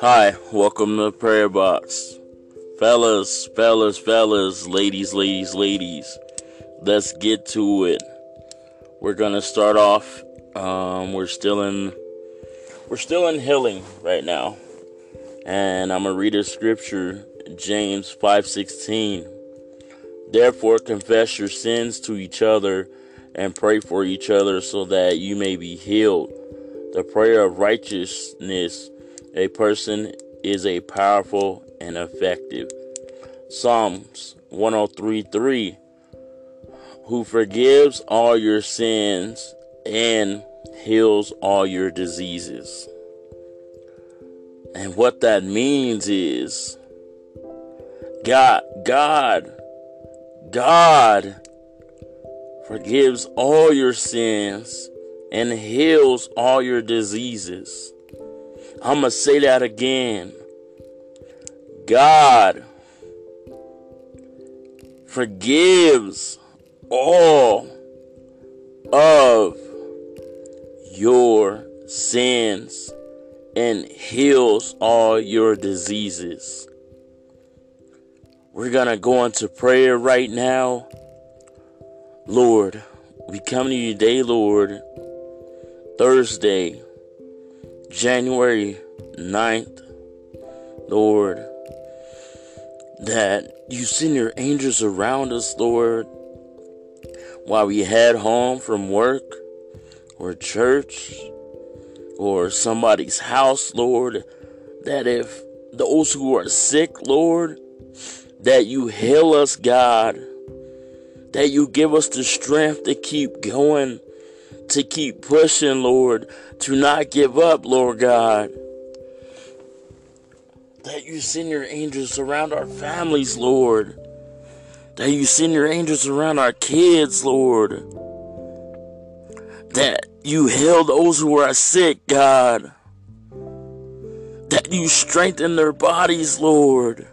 Hi, welcome to Prayer Box. Fellas, ladies. Let's get to it. We're gonna start off. We're still in healing right now, and I'm gonna read a scripture, James 5:16. Therefore, confess your sins to each other and pray for each other so that you may be healed. The prayer of righteousness, a person is a powerful and effective. Psalms 103:3. Who forgives all your sins and heals all your diseases. And what that means is God forgives all your sins and heals all your diseases. I'm going to say that again. God forgives all of your sins and heals all your diseases. We're going to go into prayer right now. Lord, we come to you today, Lord, Thursday, January 9th, Lord, that you send your angels around us, Lord, while we head home from work or church or somebody's house, Lord, that if those who are sick, Lord, that you heal us, God, that you give us the strength to keep going, to keep pushing, Lord, to not give up, Lord God. That you send your angels around our families, Lord. That you send your angels around our kids, Lord. That you heal those who are sick, God. That you strengthen their bodies, Lord.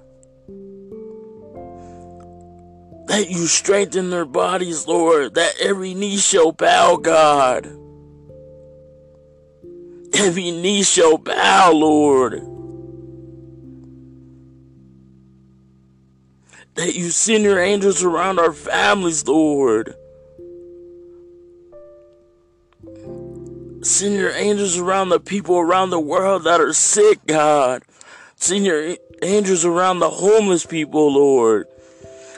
That you strengthen their bodies, Lord. That every knee shall bow, God. Every knee shall bow, Lord. That you send your angels around our families, Lord. Send your angels around the people around the world that are sick, God. Send your angels around the homeless people, Lord.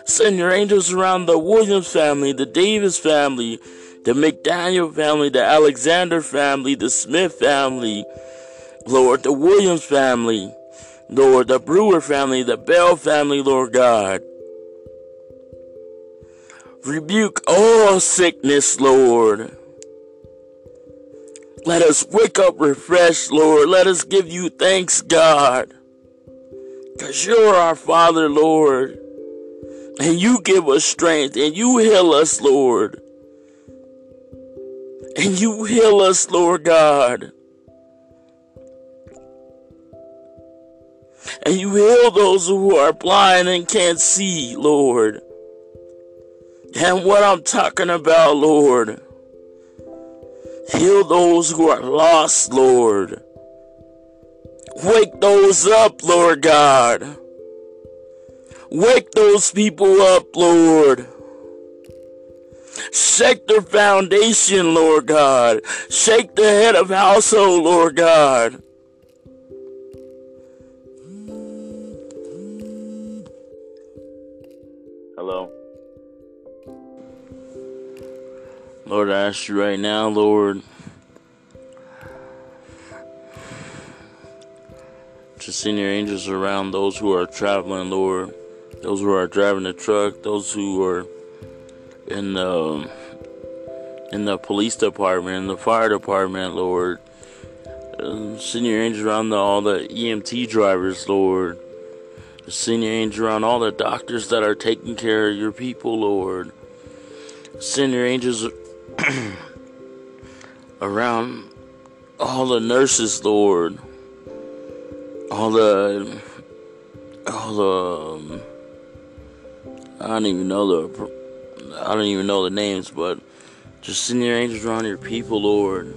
Send your angels around the Williams family, the Davis family, the McDaniel family, the Alexander family, the Smith family, Lord, the Williams family, Lord, the Brewer family, the Bell family, Lord God. Rebuke all sickness, Lord. Let us wake up refreshed, Lord. Let us give you thanks, God. Because you're our Father, Lord. And you give us strength, and you heal us, Lord. And you heal us, Lord God. And you heal those who are blind and can't see, Lord. And what I'm talking about, Lord. Heal those who are lost, Lord. Wake those up, Lord God. Wake those people up, Lord. Shake their foundation, Lord God. Shake the head of household, Lord God. Hello. Lord, I ask you right now, Lord, to send your angels around those who are traveling, Lord. Those who are driving the truck, those who are in the police department, in the fire department, Lord. Send your angels around all the EMT drivers, Lord. Send your angels around all the doctors that are taking care of your people, Lord. Send your angels around all the nurses, Lord. All the I don't even know the names, but just send your angels around your people, Lord.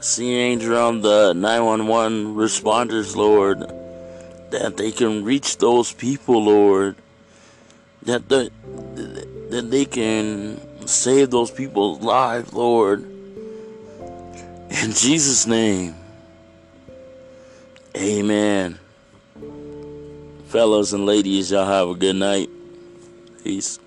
sea angel on the 911 responders, Lord, that they can reach those people, Lord, that they can save those people's lives, Lord. In Jesus' name, amen. Fellas and ladies, y'all have a good night. Peace.